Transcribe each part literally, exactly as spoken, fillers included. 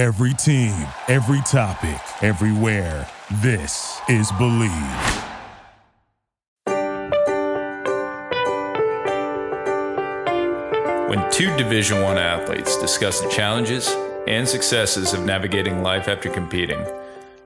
Every team, every topic, everywhere. This is Bleav. When two Division I athletes discuss the challenges and successes of navigating life after competing,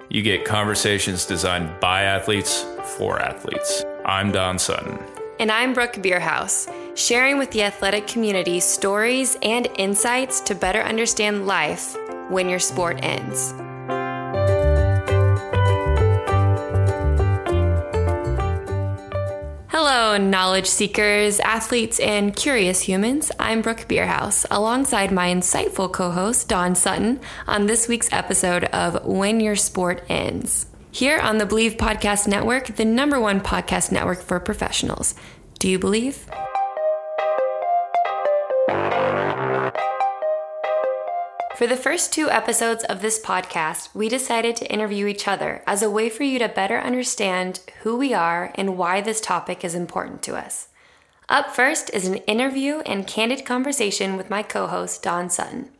you get conversations designed by athletes for athletes. I'm Don Sutton. And I'm Brooke Bierhaus, sharing with the athletic community stories and insights to better understand life when your sport ends. Hello, knowledge seekers, athletes, and curious humans. I'm Brooke Bierhaus, alongside my insightful co-host, Don Sutton, on this week's episode of When Your Sport Ends. Here on the Bleav Podcast Network, the number one podcast network for professionals. Do you Bleav? For the first two episodes of this podcast, we decided to interview each other as a way for you to better understand who we are and why this topic is important to us. Up first is an interview and candid conversation with my co-host, Don Sutton.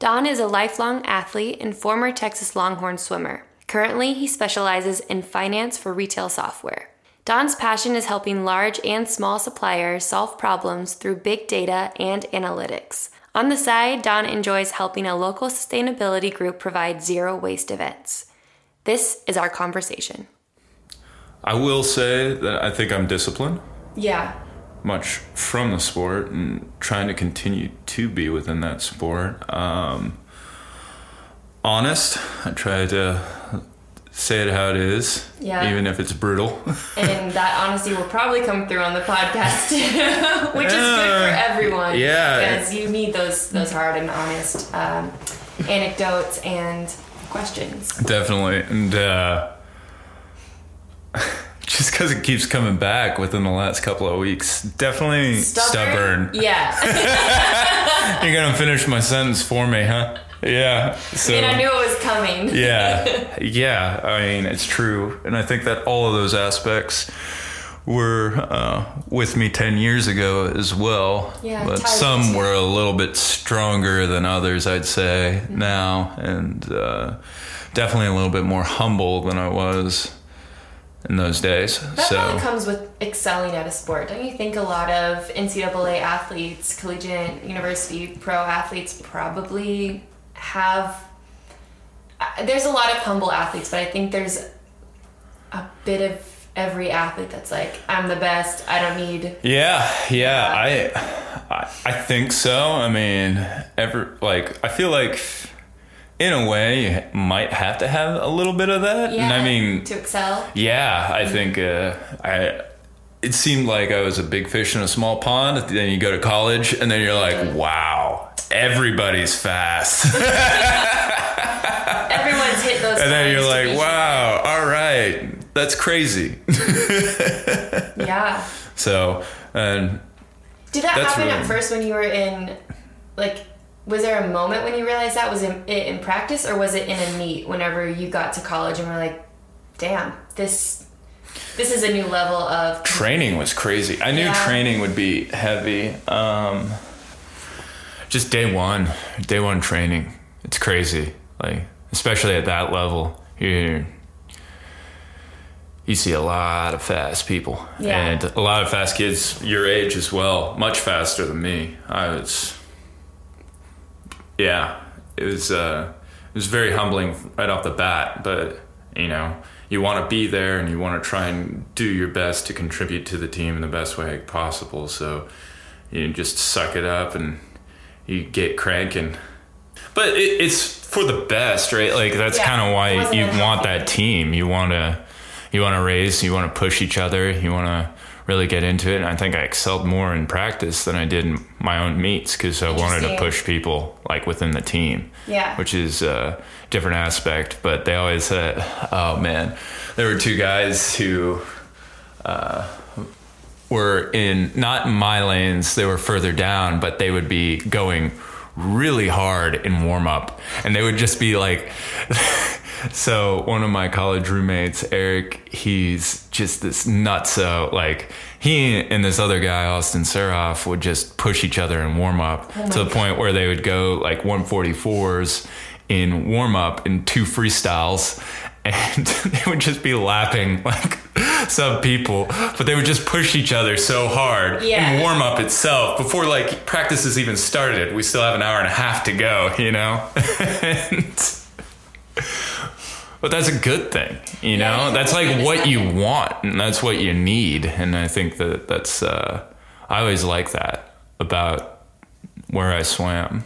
Don is a lifelong athlete and former Texas Longhorn swimmer. Currently, he specializes in finance for retail software. Don's passion is helping large and small suppliers solve problems through big data and analytics. On the side, Don enjoys helping a local sustainability group provide zero-waste events. This is our conversation. I will say that I think I'm disciplined. Yeah. Much from the sport and trying to continue to be within that sport. Um, honest. I try to say it how it is, yeah. Even if it's brutal. And that honesty will probably come through on the podcast, too, which yeah. is good for everyone. Yeah. Because you need those those hard and honest um, anecdotes and questions. Definitely. And uh, just because it keeps coming back within the last couple of weeks, definitely stubborn. stubborn. Yeah. You're going to finish my sentence for me, huh? Yeah. So, I mean, I knew it was coming. yeah. Yeah. I mean, it's true. And I think that all of those aspects were uh, with me ten years ago as well. Yeah. But tight. Some were a little bit stronger than others, I'd say, mm-hmm. now. And uh, definitely a little bit more humble than I was in those days. That so. Probably comes with excelling at a sport. Don't you think a lot of N C double A athletes, collegiate, university, pro athletes probably have there's a lot of humble athletes, but I think there's a bit of every athlete that's like, I'm the best, I don't need yeah yeah I, I I think so. I mean, ever like I feel like in a way you might have to have a little bit of that, yeah, and I mean to excel. yeah I mm-hmm. think uh, I it seemed like I was a big fish in a small pond. Then you go to college and then you're like, wow, everybody's fast. Everyone's hit those. And then you're like, wow, all right, that's crazy. Yeah. So, and did that happen really... at first when you were in, like, was there a moment when you realized that was in, it in practice, or was it in a meet whenever you got to college and were like, damn, this, this is a new level of training was crazy. I knew yeah. training would be heavy. Um, Just day one, day one training. It's crazy, like especially at that level. You you see a lot of fast people, yeah. and a lot of fast kids your age as well. Much faster than me. I was, yeah. It was uh, it was very humbling right off the bat, but you know you want to be there and you want to try and do your best to contribute to the team in the best way possible. So you just suck it up and. You get cranking. But it, it's for the best, right? Like, that's yeah, kind of why you want happy. That team. You want to you want to race. You want to push each other. You want to really get into it. And I think I excelled more in practice than I did in my own meets because I wanted to push people, like, within the team. Yeah. Which is a different aspect. But they always said, oh, man, there were two guys who... Uh, were in, not in my lanes, they were further down, but they would be going really hard in warm-up. And they would just be like, so one of my college roommates, Eric, he's just this nutso, like, he and this other guy, Austin Surhoff, would just push each other in warm-up oh to the God. Point where they would go, like, one forty-fours in warm-up in two freestyles, and they would just be lapping like some people, but they would just push each other so hard yeah. in warm-up itself before like practices even started. We still have an hour and a half to go, you know. and, but that's a good thing, you know. Yeah, that's like what you want, and that's what you need. And I think that that's uh I always like that about where I swam.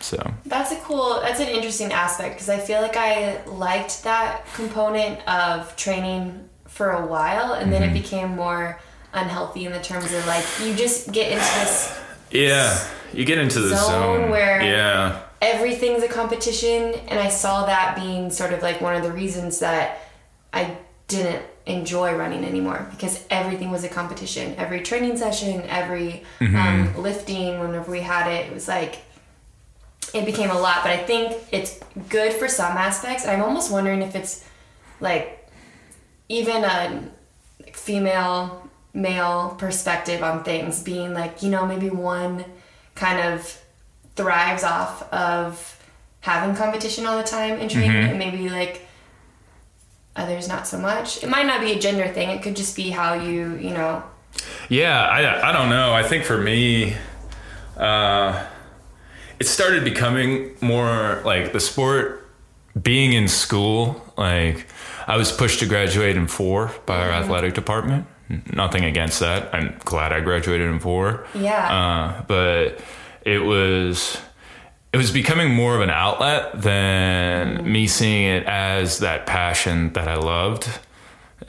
So that's a cool, that's an interesting aspect, because I feel like I liked that component of training for a while, and mm-hmm. then it became more unhealthy in the terms of like you just get into this yeah you get into the zone, zone where yeah everything's a competition. And I saw that being sort of like one of the reasons that I didn't enjoy running anymore, because everything was a competition. Every training session, every mm-hmm. um, lifting, whenever we had it, it was like it became a lot. But I think it's good for some aspects. I'm almost wondering if it's like even a female male perspective on things being like, you know, maybe one kind of thrives off of having competition all the time and training, mm-hmm. and maybe like others not so much. It might not be a gender thing. It could just be how you, you know. Yeah, I, I don't know. I think for me, uh, it started becoming more like the sport being in school. Like I was pushed to graduate in four by our mm-hmm. athletic department. Nothing against that. I'm glad I graduated in four. Yeah. Uh, but it was it was becoming more of an outlet than mm-hmm. me seeing it as that passion that I loved.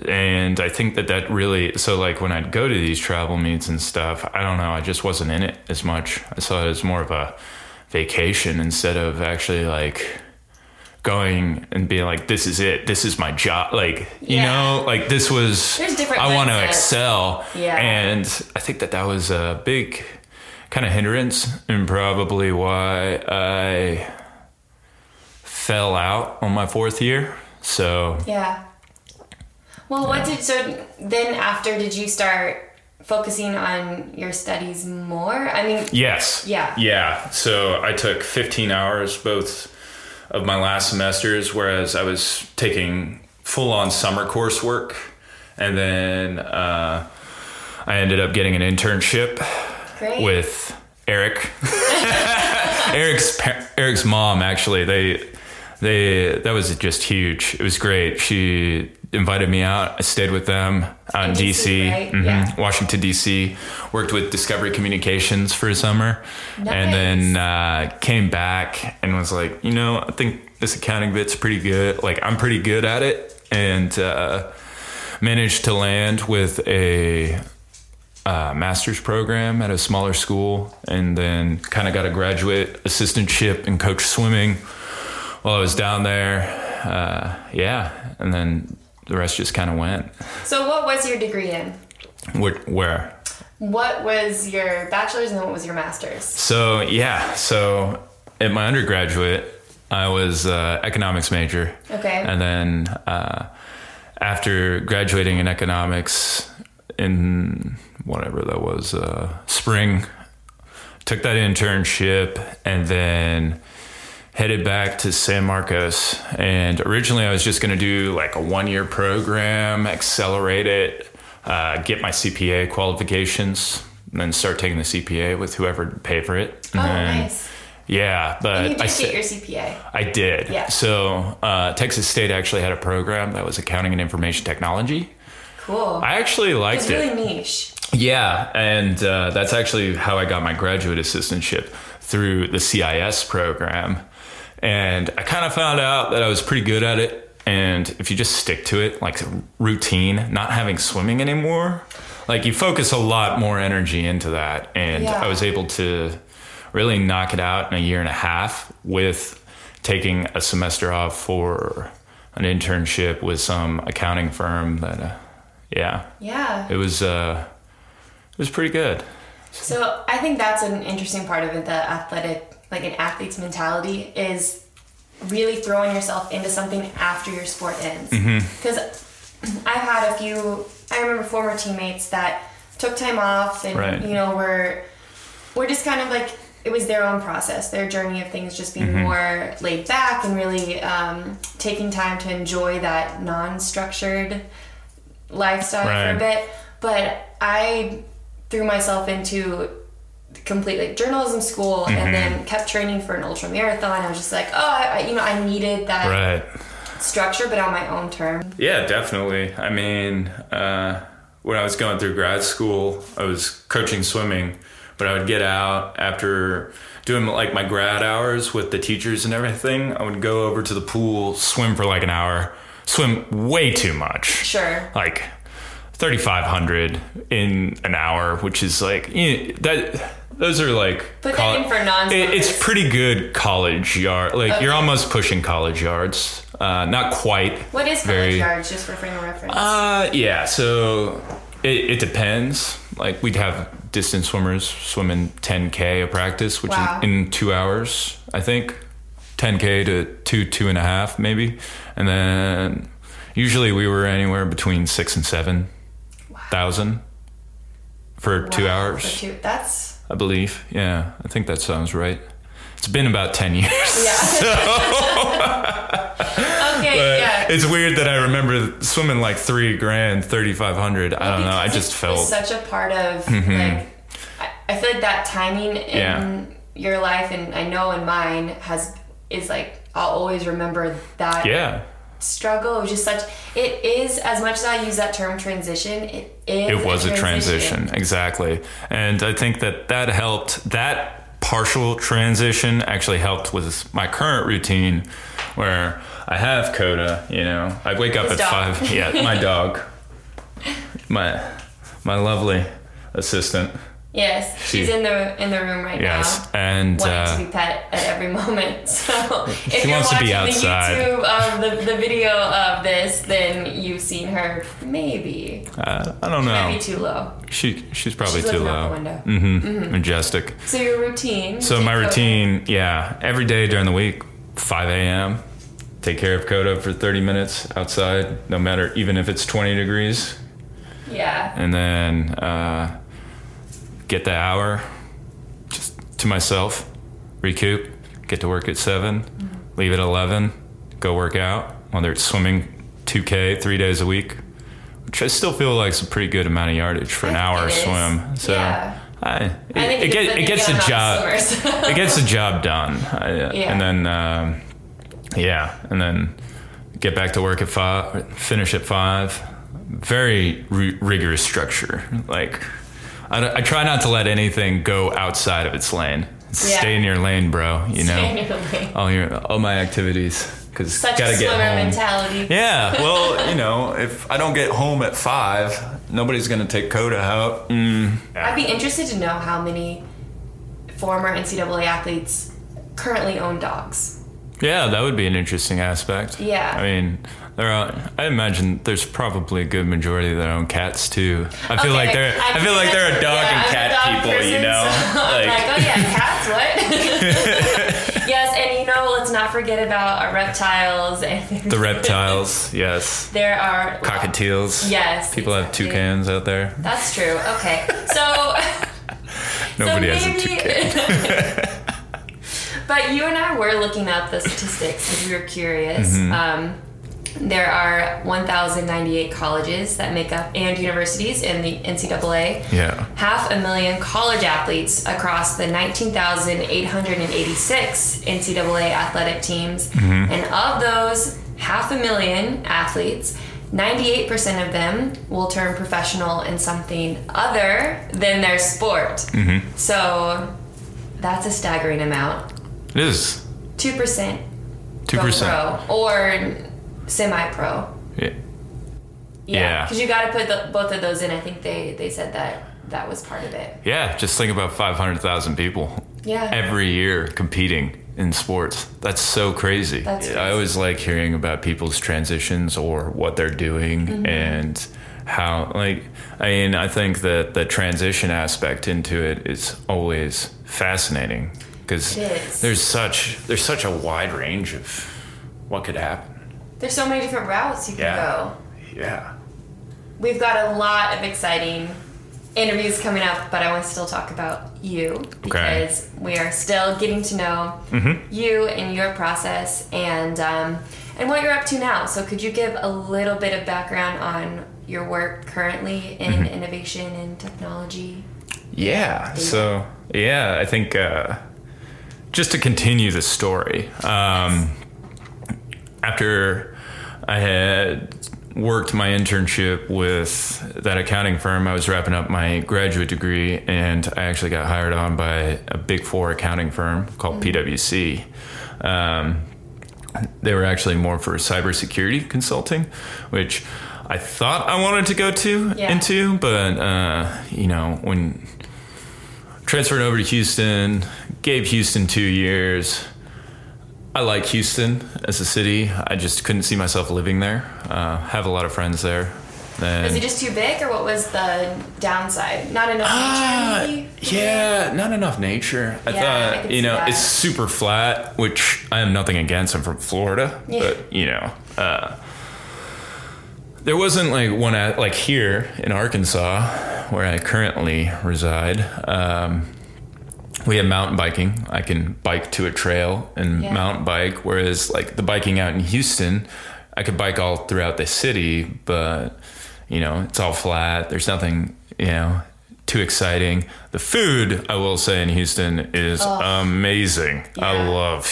And I think that that really, so like when I'd go to these travel meets and stuff, I don't know, I just wasn't in it as much. I saw it as more of a vacation instead of actually like going and being like, this is it, this is my job. Like, yeah. you know, like this was, I want to excel. Yeah. And I think that that was a big kind of hindrance, and probably why I fell out on my fourth year. So yeah. Well, yeah. what did so then after did you start focusing on your studies more? I mean, yes, yeah, yeah. So I took fifteen hours both of my last semesters, whereas I was taking full-on summer coursework, and then uh, I ended up getting an internship. Great. With Eric, Eric's par- Eric's mom, actually, they, they, that was just huge. It was great. She invited me out. I stayed with them out in D C, right? mm-hmm. yeah. Washington, D C, worked with Discovery Communications for a summer. Nice. And then uh, came back and was like, you know, I think this accounting bit's pretty good. Like I'm pretty good at it, and uh, managed to land with a Uh, master's program at a smaller school, and then kind of got a graduate assistantship and coached swimming while I was down there. Uh, yeah. And then the rest just kind of went. So what was your degree in? Where, where? What was your bachelor's and what was your master's? So, yeah. So at my undergraduate, I was uh economics major. Okay. And then uh, after graduating in economics in whatever that was, uh, spring, took that internship and then headed back to San Marcos. And originally I was just going to do like a one year program, accelerate it, uh, get my C P A qualifications, and then start taking the C P A with whoever paid for it. And oh, then, nice. Yeah. But and you did I get your C P A. I did. Yeah. So uh, Texas State actually had a program that was accounting and information technology. Cool. I actually liked it. It's really niche. Yeah, and uh, that's actually how I got my graduate assistantship, through the C I S program. And I kind of found out that I was pretty good at it. And if you just stick to it, like routine, not having swimming anymore, like you focus a lot more energy into that. And yeah. I was able to really knock it out in a year and a half with taking a semester off for an internship with some accounting firm that... Uh, Yeah. Yeah. It was uh, it was pretty good. So I think that's an interesting part of it, the athletic, like an athlete's mentality, is really throwing yourself into something after your sport ends. Because mm-hmm. I've had a few, I remember former teammates that took time off and, right. you know, were, were just kind of like it was their own process, their journey of things just being mm-hmm. more laid back and really um, taking time to enjoy that non-structured lifestyle right. for a bit. But I threw myself into complete like journalism school mm-hmm. and then kept training for an ultra marathon. I was just like, oh, I, you know, I needed that right. structure, but on my own terms. Yeah, definitely. I mean, uh, when I was going through grad school, I was coaching swimming, but I would get out after doing like my grad hours with the teachers and everything. I would go over to the pool, swim for like an hour, swim way too much. Sure. Like thirty-five hundred in an hour, which is like, you know, that those are like, put that in for non. It, it's pretty good college yard. Like okay. You're almost pushing college yards. Uh, not quite. What is college very, yards just for frame of reference? Uh, yeah. So it, it depends. Like we'd have distance swimmers swimming ten K a practice, which wow. is in two hours, I think. ten K to two, two and a half maybe. And then usually we were anywhere between six and seven wow. thousand for wow. two hours. For two, that's... I Bleav. Yeah, I think that sounds right. It's been about ten years. Yeah. So. Okay, but yeah. It's weird that I remember swimming like three grand, thirty-five hundred. Well, I don't know. I just felt such a part of mm-hmm. like, I, I feel like that timing in yeah. your life, and I know in mine has is like, I'll always remember that yeah. struggle. It was just such, it is, as much as I use that term transition, it is. It was a transition. transition. Exactly. And I think that that helped that. Partial transition actually helped with my current routine where I have Coda, you know, I wake up His at dog. five. Yeah. My dog, my, my lovely assistant. Yes. She, she's in the, in the room right yes, now. Yes. And, wanting uh, to be pet at every moment. So if she you're wants watching to be outside. The YouTube, um, the, the video of this, then you've seen her maybe. Uh, I don't she know. She might be too low. She, she's probably she's too low. Out the window. Mm-hmm. Mm-hmm. Majestic. So your routine. So my routine. Coda. Yeah. Every day during the week, five a.m. take care of Coda for thirty minutes outside, no matter, even if it's twenty degrees. Yeah. And then, uh, get the hour just to myself, recoup, get to work at seven, mm-hmm. Bleav at eleven, go work out, whether it's swimming two K three days a week, which I still feel like is a pretty good amount of yardage for an hour swim. So yeah. I, it, I think it, get, it gets the job, it gets the job done. I, uh, yeah. And then, um, yeah. And then get back to work at five, finish at five, very r- rigorous structure. Like, I, I try not to let anything go outside of its lane. Yeah. Stay in your lane, bro. You know, stay in your lane. All your all my activities, because such gotta a get swimmer home. Mentality. Yeah, well, you know, if I don't get home at five, nobody's gonna take Coda out. Mm. I'd be interested to know how many former N C double A athletes currently own dogs. Yeah, that would be an interesting aspect. Yeah, I mean. Are, I imagine there's probably a good majority that own cats too. I feel okay, like they're I, I feel like they're a dog yeah, and cat dog people, person, you know. So like. I'm like, oh yeah, cats. What? Yes, and you know, let's not forget about our reptiles and the reptiles. Yes, there are cockatiels. Yes, people exactly. have toucans out there. That's true. Okay, so nobody so has maybe, a toucan. But you and I were looking up the statistics because we were curious. Mm-hmm. Um, There are one thousand ninety-eight colleges that make up, and universities in the N C double A. Yeah. Half a million college athletes across the nineteen thousand eight hundred eighty-six N C double A athletic teams. Mm-hmm. And of those half a million athletes, ninety-eight percent of them will turn professional in something other than their sport. Mm-hmm. So that's a staggering amount. It is. two percent. two percent. Pro or... semi-pro. Yeah. Yeah. Because yeah. you got to put the, both of those in. I think they, they said that that was part of it. Yeah. Just think about five hundred thousand people yeah. every year competing in sports. That's so crazy. That's crazy. I always like hearing about people's transitions or what they're doing mm-hmm. and how, like, I mean, I think that the transition aspect into it is always fascinating because there's such, there's such a wide range of what could happen. There's so many different routes you can yeah. go. Yeah. We've got a lot of exciting interviews coming up, but I want to still talk about you because okay. we are still getting to know mm-hmm. you and your process and um, and what you're up to now. So could you give a little bit of background on your work currently in mm-hmm. innovation and technology? Yeah. Data? So, yeah, I think uh, just to continue the story, um, yes. after I had worked my internship with that accounting firm, I was wrapping up my graduate degree, and I actually got hired on by a big four accounting firm called mm-hmm. P W C. Um, they were actually more for cybersecurity consulting, which I thought I wanted to go to yeah. into, but, uh, you know, when transferred over to Houston, gave Houston two years. I like Houston as a city. I just couldn't see myself living there. Uh, have a lot of friends there. And was it just too big, or what was the downside? Not enough uh, nature? Maybe? Yeah, not enough nature. I yeah, thought, I you know, that. It's super flat, which I have nothing against. I'm from Florida, yeah. but, you know, uh, there wasn't like one at, like here in Arkansas, where I currently reside. Um, We have mountain biking. I can bike to a trail and yeah. mountain bike. Whereas like the biking out in Houston, I could bike all throughout the city, but you know, it's all flat. There's nothing, you know, too exciting. The food, I will say, in Houston is oh. amazing. Yeah. I love,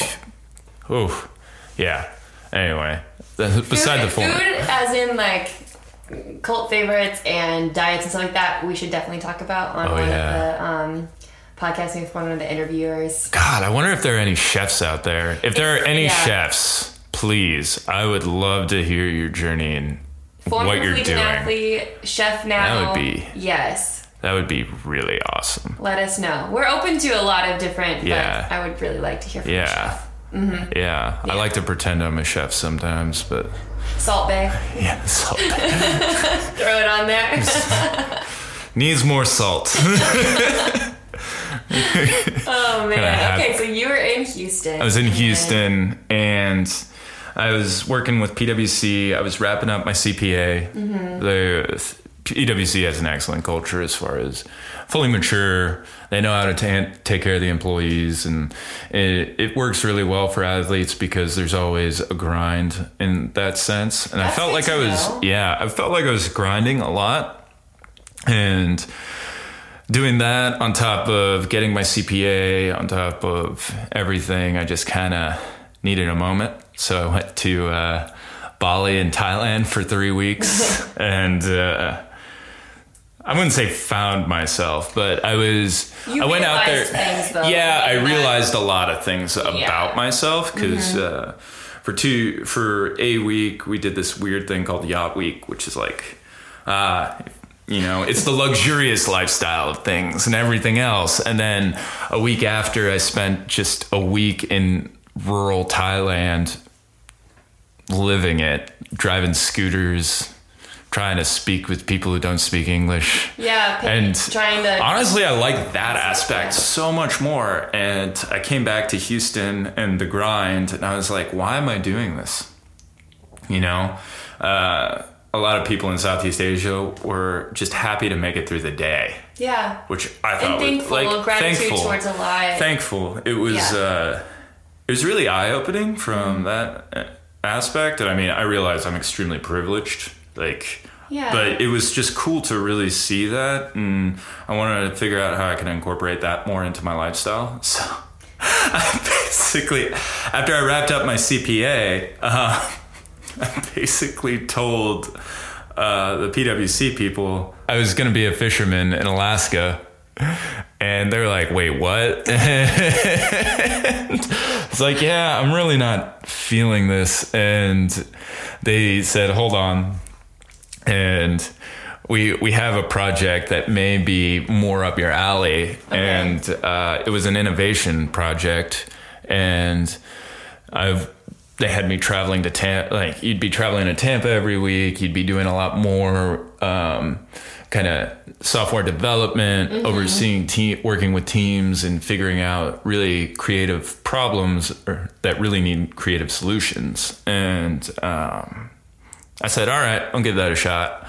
oh yeah. Anyway, food, beside the point. Food as in like cult favorites and diets and stuff like that, we should definitely talk about on oh, one yeah. of the, um, podcasting with one of the interviewers. God, I wonder if there are any chefs out there. If there it's, are any yeah. chefs, please, I would love to hear your journey and Former what you're doing. Athlete, chef now. That would be yes. That would be really awesome. Let us know. We're open to a lot of different. Yeah. But I would really like to hear from yeah. a chef. Mm-hmm. Yeah. Yeah, I like to pretend I'm a chef sometimes, but Salt Bae. Yeah, Salt Bae. Throw it on there. Needs more salt. Oh man. Okay, so you were in Houston. I was in Houston and I was working with P W C. I was wrapping up my C P A. Mm-hmm. The P W C has an excellent culture as far as fully mature. They know how to t- take care of the employees, and it, it works really well for athletes because there's always a grind in that sense. And That's I felt like I was know. yeah, I felt like I was grinding a lot, and doing that on top of getting my C P A, on top of everything, I just kind of needed a moment. So I went to uh, Bali and Thailand for three weeks. and uh, I wouldn't say found myself, but I was, you I went out there. Things, though, yeah, I realized a lot of things about yeah. myself because mm-hmm. uh, for two, for a week, we did this weird thing called Yacht Week, which is like, uh, you know, it's the luxurious lifestyle of things and everything else. And then a week after, I spent just a week in rural Thailand living it, driving scooters, trying to speak with people who don't speak English. Yeah. And trying to. Honestly, I like that aspect so much more. And I came back to Houston and the grind, and I was like, why am I doing this? You know, uh, a lot of people in Southeast Asia were just happy to make it through the day. Yeah. Which I thought and thankful, was like gratitude thankful, towards a life. Thankful. It was, yeah. uh, it was really eye opening from mm. that aspect. And I mean, I realize I'm extremely privileged, like, yeah. but it was just cool to really see that. And I wanted to figure out how I can incorporate that more into my lifestyle. So I basically, after I wrapped up my C P A, uh, I basically told uh, the P W C people I was going to be a fisherman in Alaska, and they're like, wait, what? It's like, yeah, I'm really not feeling this. And they said, hold on. And we we have a project that may be more up your alley. Okay. And uh, it was an innovation project. And I've They had me traveling to Tampa, like you'd be traveling to Tampa every week. You'd be doing a lot more um, kind of software development, mm-hmm. overseeing, te- working with teams and figuring out really creative problems or, that really need creative solutions. And um, I said, all right, I'll give that a shot.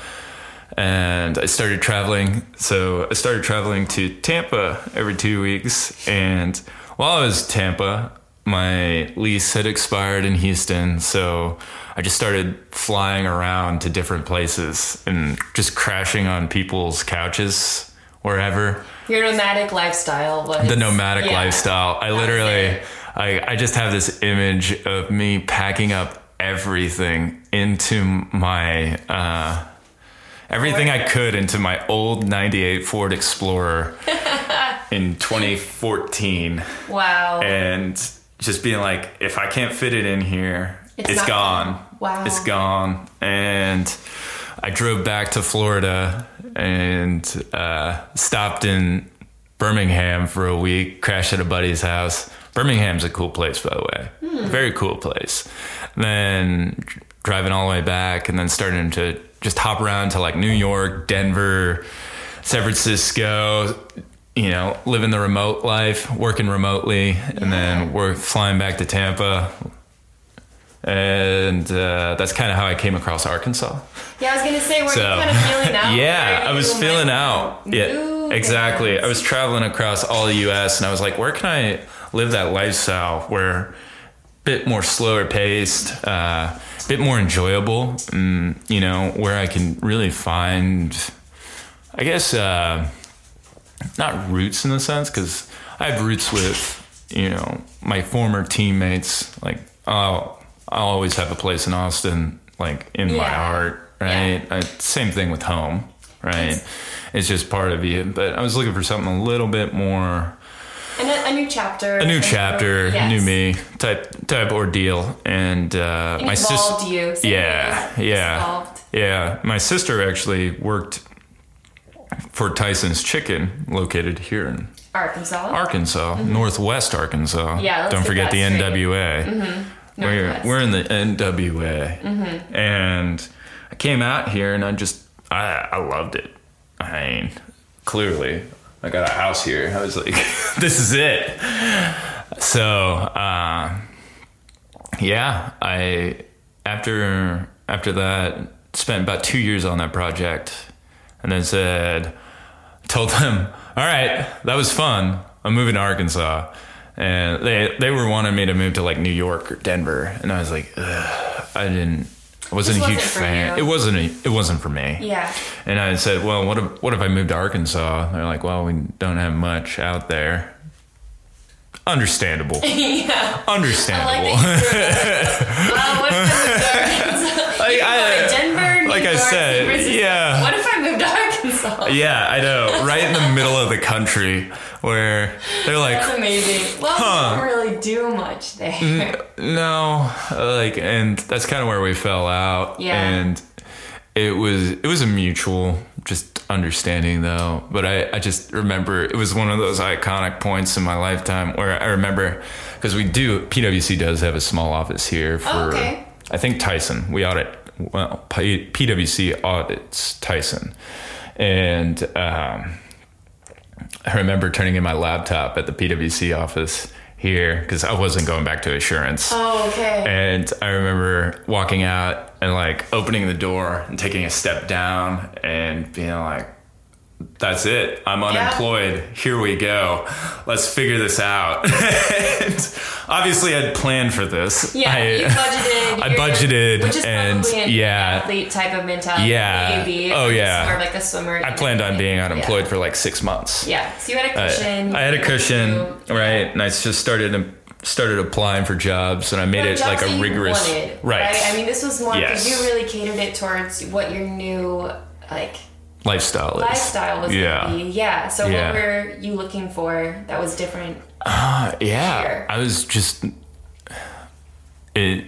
And I started traveling. So I started traveling to Tampa every two weeks. And while I was in Tampa, my lease had expired in Houston. So I just started flying around to different places and just crashing on people's couches wherever. Your nomadic lifestyle. Was, the nomadic yeah, lifestyle. I literally, I, I just have this image of me packing up everything into my... Uh, Everything I could into my old ninety-eight Ford Explorer in twenty fourteen. Wow. And just being like, if I can't fit it in here, it's, it's gone. Wow. It's gone. And I drove back to Florida and uh, stopped in Birmingham for a week, crashed at a buddy's house. Birmingham's a cool place, by the way. Hmm. Very cool place. And then driving all the way back and then starting to just hop around to like New York, Denver, San Francisco, you know, living the remote life, working remotely, and yeah. then we're flying back to Tampa. And uh, that's kind of how I came across Arkansas. Yeah, I was going to say, were so, you kind of feeling out? Yeah, I was feeling out. Yeah, exactly. Hands. I was traveling across all the U S and I was like, where can I live that lifestyle where bit more slower paced, uh, a bit more enjoyable, and, you know, where I can really find, I guess, uh, not roots in the sense, because I have roots with, you know, my former teammates. Like, I'll, I'll always have a place in Austin, like, in yeah. my heart, right? Yeah. I, same thing with home, right? It's, it's just part of you. But I was looking for something a little bit more... And a, a new chapter. A new chapter, yes. new me type type ordeal. And uh, my sister. You. Yeah, yeah, involved. yeah. My sister actually worked for Tyson's Chicken, located here in Arkansas, Arkansas, mm-hmm. Northwest Arkansas. Yeah, don't forget the N W A. Mm-hmm. We're we're in the N W A, mm-hmm. and I came out here and I just I I loved it. I mean, clearly. I got a house here. I was like, this is it. So, uh, yeah, I, after, after that, spent about two years on that project and then said, told them, all right, that was fun. I'm moving to Arkansas. And they, they were wanting me to move to like New York or Denver. And I was like, ugh, I didn't. I wasn't a huge fan. It wasn't. A, it wasn't for me. Yeah. And I said, "Well, what if what if I moved to Arkansas?" And they're like, "Well, we don't have much out there." Understandable. yeah. Understandable. Well, what if I moved to Denver? Like I said, yeah. What if I moved to Arkansas? Yeah, I know. Right in the middle of the country, where they're like, "That's amazing." Well, huh. we don't really do much there. N- no, like, and that's kind of where we fell out. Yeah, and it was it was a mutual just understanding though. But I I just remember it was one of those iconic points in my lifetime where I remember because we do P W C does have a small office here for oh, okay. I think Tyson we audit well P- PwC audits Tyson and. um I remember turning in my laptop at the P W C office here because I wasn't going back to assurance. Oh, okay. And I remember walking out and like opening the door and taking a step down and being like, that's it. I'm unemployed. Yeah. Here we go. Let's figure this out. Obviously, I'd planned for this. Yeah, I, you budgeted. I budgeted. Which is and probably an yeah, athlete type of mentality. Yeah. Maybe. Oh, yeah. More like a swimmer. I planned on being unemployed yeah. for like six months. Yeah. So you had a cushion. I, I had a cushion, to, right? Yeah. And I just started a, started applying for jobs and I made it like a rigorous... Wanted, right. right. I mean, this was more because yes. you really catered it towards what your new, like... Lifestyle is. Lifestyle was yeah. going to be. Yeah. So yeah. what were you looking for that was different? Uh, yeah. Here? I was just, it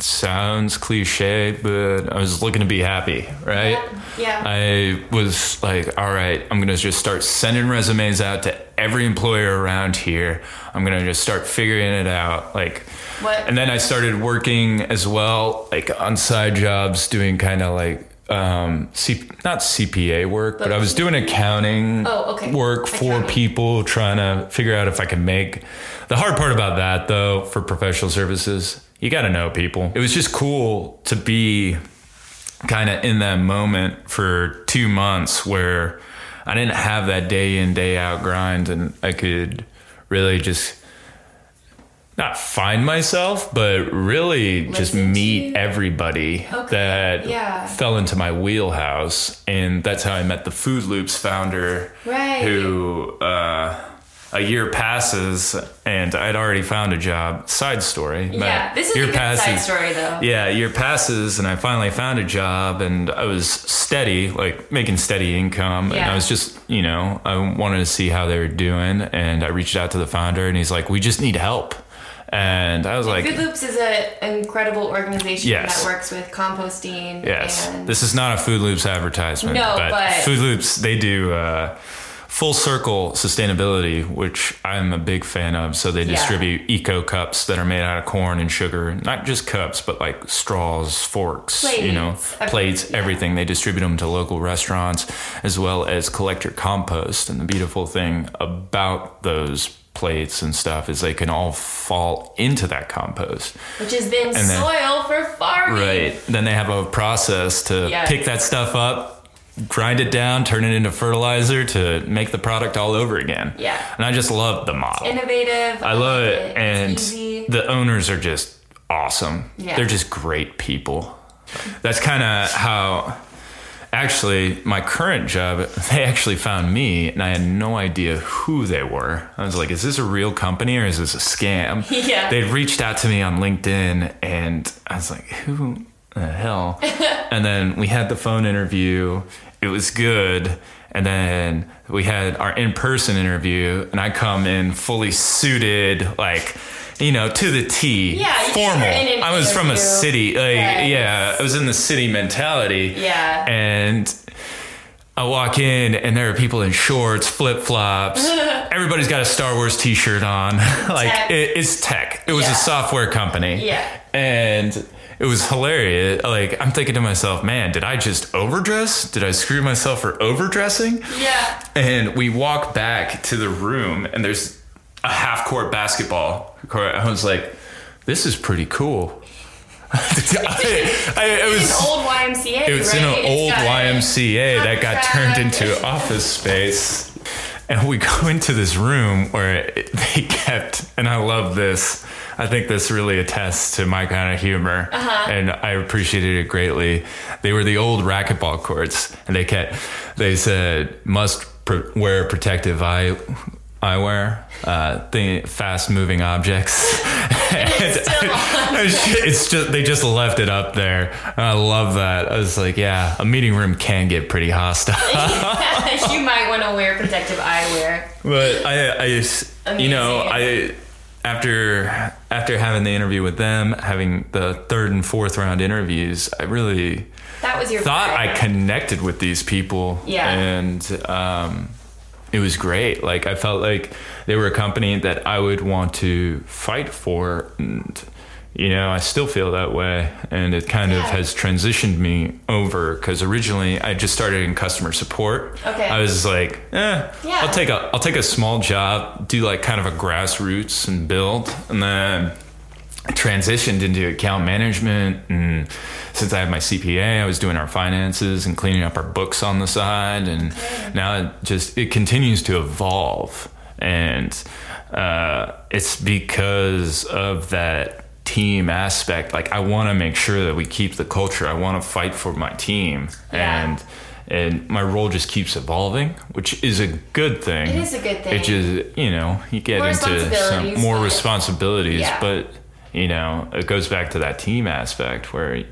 sounds cliche, but I was looking to be happy, right? Yeah. yeah. I was like, all right, I'm going to just start sending resumes out to every employer around here. I'm going to just start figuring it out. Like, what? And then I started working as well, like on side jobs, doing kind of like, Um, C- not C P A work, but, but I was doing accounting oh, okay. work for accounting. people trying to figure out if I can make the hard part about that though, for professional services, you got to know people. It was just cool to be kind of in that moment for two months where I didn't have that day in, day out grind, and I could really just not find myself, but really Listen just meet everybody okay. that yeah. fell into my wheelhouse. And that's how I met the Food Loops founder, right. who uh, a year passes and I'd already found a job. Side story. Yeah, this is a good passes, side story though. Yeah, a year passes and I finally found a job, and I was steady, like making steady income. Yeah. And I was just, you know, I wanted to see how they were doing. And I reached out to the founder, and he's like, we just need help. And I was and like... Food Loops is an incredible organization yes. that works with composting. Yes. And this is not a Food Loops advertisement. No, but... but Food Loops, they do uh, full circle sustainability, which I'm a big fan of. So they yeah. distribute eco cups that are made out of corn and sugar. Not just cups, but like straws, forks, plates, you know, okay. plates, yeah. everything. They distribute them to local restaurants, as well as collect your compost. And the beautiful thing about those plates and stuff is they can all fall into that compost, which has been then, soil for farming. Right. Then they have a process to yes. pick that stuff up, grind it down, turn it into fertilizer to make the product all over again. Yeah. And I just love the model. It's innovative. I love it. it. And easy. The owners are just awesome. Yeah. They're just great people. That's kind of how... Actually, my current job, they actually found me, and I had no idea who they were. I was like, is this a real company or is this a scam? Yeah. They reached out to me on LinkedIn, and I was like, who the hell? And then we had the phone interview. It was good. And then we had our in-person interview, and I come in fully suited, like... You know, to the T. Yeah, formal. In I was from a city. Like, yes. Yeah, I was in the city mentality. Yeah. And I walk in, and there are people in shorts, flip flops. Everybody's got a Star Wars T-shirt on. Like it, it's tech. It was yeah. a software company. Yeah. And it was hilarious. Like I'm thinking to myself, man, did I just overdress? Did I screw myself for overdressing? Yeah. And we walk back to the room, and there's a half-court basketball court. I was like, this is pretty cool. I, I, it was an old Y M C A, it was right? in an old Y M C A that got turned into office space. And we go into this room where it, they kept, and I love this. I think this really attests to my kind of humor, uh-huh. and I appreciated it greatly. They were the old racquetball courts, and they kept, they said, must pro- wear protective eye eyewear, uh, thing, fast-moving objects. It's, still on it's just they just left it up there. I love that. I was like, yeah, a meeting room can get pretty hostile. You might want to wear protective eyewear. But I, I just, you know, I after after having the interview with them, having the third and fourth round interviews, I really that was your thought favorite. I connected with these people. Yeah, and. Um, It was great. Like I felt like they were a company that I would want to fight for, and you know, I still feel that way. And it kind yeah. of has transitioned me over, because originally I just started in customer support. Okay. I was like, eh, yeah. I'll take a I'll take a small job, do like kind of a grassroots and build, and then I transitioned into account management. And since I have my C P A, I was doing our finances and cleaning up our books on the side. And okay. now it just, it continues to evolve. And uh, it's because of that team aspect. Like I want to make sure that we keep the culture. I want to fight for my team. Yeah. And and my role just keeps evolving, which is a good thing. It is a good thing. It just, you know, you get more into some more but, responsibilities, yeah. but you know, it goes back to that team aspect where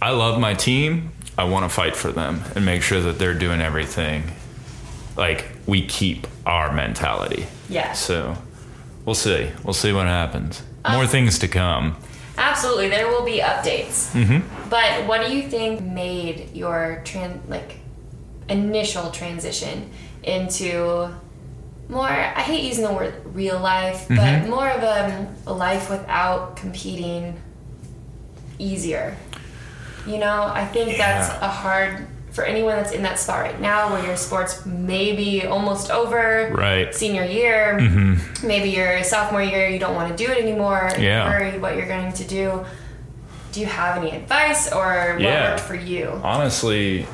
I love my team. I want to fight for them and make sure that they're doing everything. Like, we keep our mentality. Yeah. So we'll see. We'll see what happens. Um, More things to come. Absolutely. There will be updates. Mm-hmm. But what do you think made your, tran- like, initial transition into... more, I hate using the word real life, but mm-hmm. more of a, a life without competing easier. You know, I think yeah. that's a hard, for anyone that's in that spot right now where your sport's maybe almost over, right. senior year, mm-hmm. maybe your sophomore year, you don't want to do it anymore, yeah. you're worried what you're going to do. do you have any advice or what yeah. worked for you? Honestly,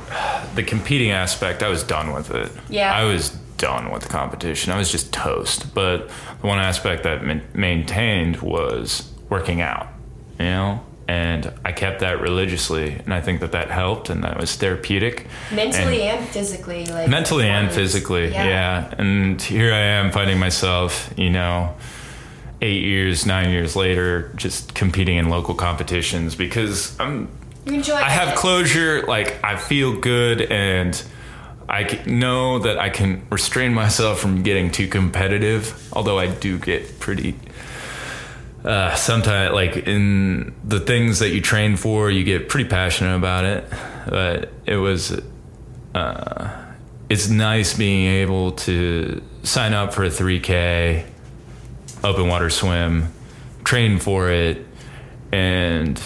the competing aspect, I was done with it. Yeah. I was done with the competition. I was just toast. But the one aspect that ma- maintained was working out, you know? And I kept that religiously, and I think that that helped, and that was therapeutic. Mentally and, and physically. Like mentally and physically, yeah. yeah. And here I am finding myself, you know, eight years, nine years later, just competing in local competitions because I'm, you enjoy I have it. Closure, like I feel good, and I know that I can restrain myself from getting too competitive, although I do get pretty... Uh, sometimes, like, in the things that you train for, you get pretty passionate about it, but it was, uh, it's nice being able to sign up for a three K, open water swim, train for it, and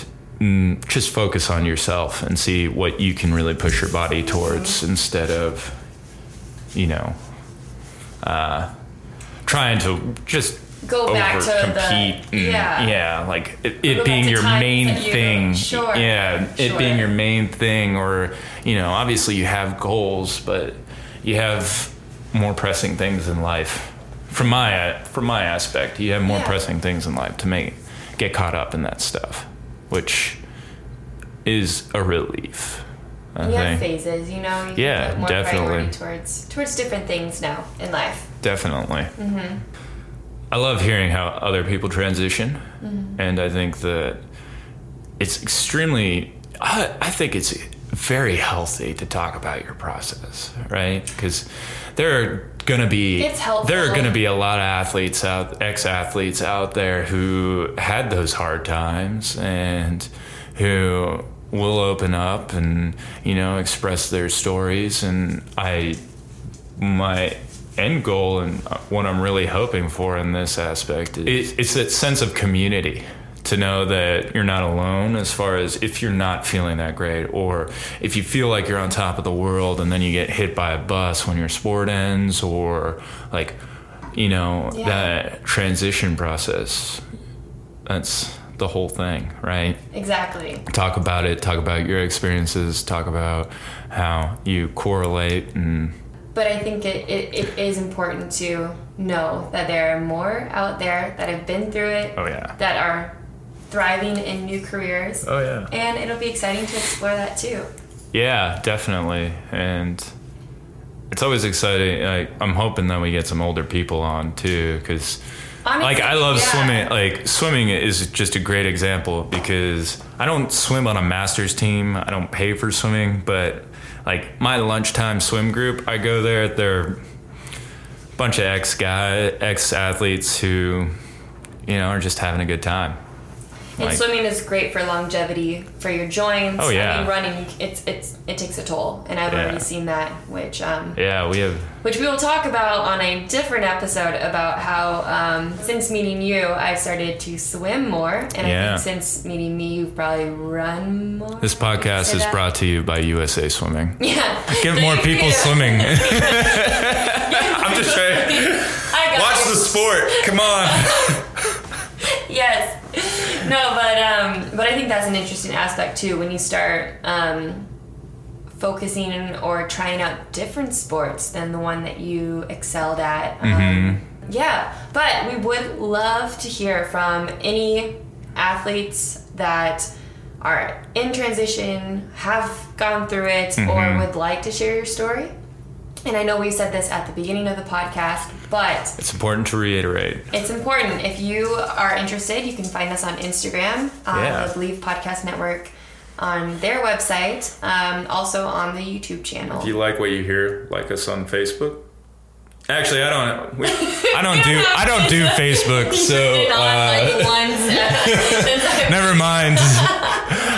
just focus on yourself and see what you can really push your body towards instead of, you know, uh, trying to just... Go back over, to compete, the, and, yeah. yeah, like it, it being your main thing. Sure. Yeah, sure. It being your main thing, or, you know, obviously you have goals, but you have more pressing things in life. From my from my aspect, you have more yeah. pressing things in life to make get caught up in that stuff, which is a relief. I you think. Have phases, you know. You yeah, more definitely. Towards towards different things now in life. Definitely. Mm-hmm. I love hearing how other people transition, mm-hmm. and I think that it's extremely, I, I think it's very healthy to talk about your process, right? Because there are going to be, it's helpful. There are going to be a lot of athletes out, ex-athletes out there who had those hard times and who will open up and, you know, express their stories. And I, my end goal and what I'm really hoping for in this aspect is it's that sense of community, to know that you're not alone as far as if you're not feeling that great, or if you feel like you're on top of the world and then you get hit by a bus when your sport ends, or like, you know, yeah. that transition process. That's the whole thing, right? Exactly. Talk about it, talk about your experiences, talk about how you correlate and But I think it, it, it is important to know that there are more out there that have been through it, oh, yeah. that are thriving in new careers. Oh, yeah. And it'll be exciting to explore that, too. Yeah, definitely. And it's always exciting. Like, I'm hoping that we get some older people on, too, because... Honestly, like I love yeah. swimming. Like swimming is just a great example because I don't swim on a master's team. I don't pay for swimming, but like my lunchtime swim group, I go there. They're a bunch of ex guys, ex athletes who, you know, are just having a good time. And like, swimming is great for longevity, for your joints. Oh yeah. I mean, running, it's it's it takes a toll, and I've yeah. already seen that. Which um yeah we have, which we will talk about on a different episode about how um since meeting you, I've started to swim more, and yeah. I think since meeting me, you've probably run more. This podcast is that? Brought to you by U S A Swimming. Yeah, get more people swimming. I'm just trying. I got watch you. The sport. Come on. Yes. No, but um, but I think that's an interesting aspect, too, when you start um, focusing or trying out different sports than the one that you excelled at. Um, mm-hmm. Yeah, but we would love to hear from any athletes that are in transition, have gone through it, mm-hmm. or would like to share your story. And I know we said this at the beginning of the podcast, but... It's important to reiterate. It's important. If you are interested, you can find us on Instagram, um, yeah. the Bleav Podcast Network, on their website, um, also on the YouTube channel. If you like what you hear, like us on Facebook. Actually, I don't. We, I don't do. I don't do Facebook. So uh, never mind.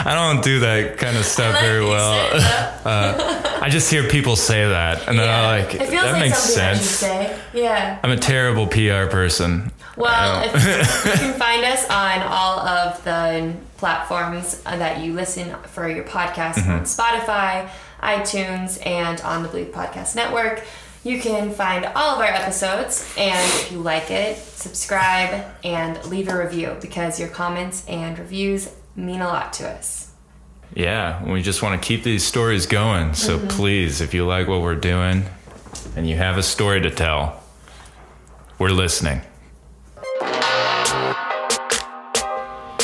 I don't do that kind of stuff very well. Uh, I just hear people say that, and yeah. then I like it feels that like makes sense. Say. Yeah, I'm a terrible P R person. Well, if you can find us on all of the platforms that you listen for your podcast, mm-hmm. on Spotify, iTunes, and on the Bleav Podcast Network. You can find all of our episodes, and if you like it, subscribe and leave a review, because your comments and reviews mean a lot to us. Yeah, we just want to keep these stories going. So mm-hmm. please, if you like what we're doing and you have a story to tell, we're listening.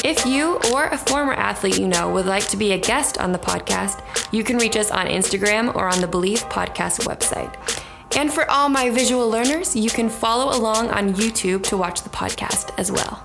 If you or a former athlete you know would like to be a guest on the podcast, you can reach us on Instagram or on the Bleav Podcast website. And for all my visual learners, you can follow along on YouTube to watch the podcast as well.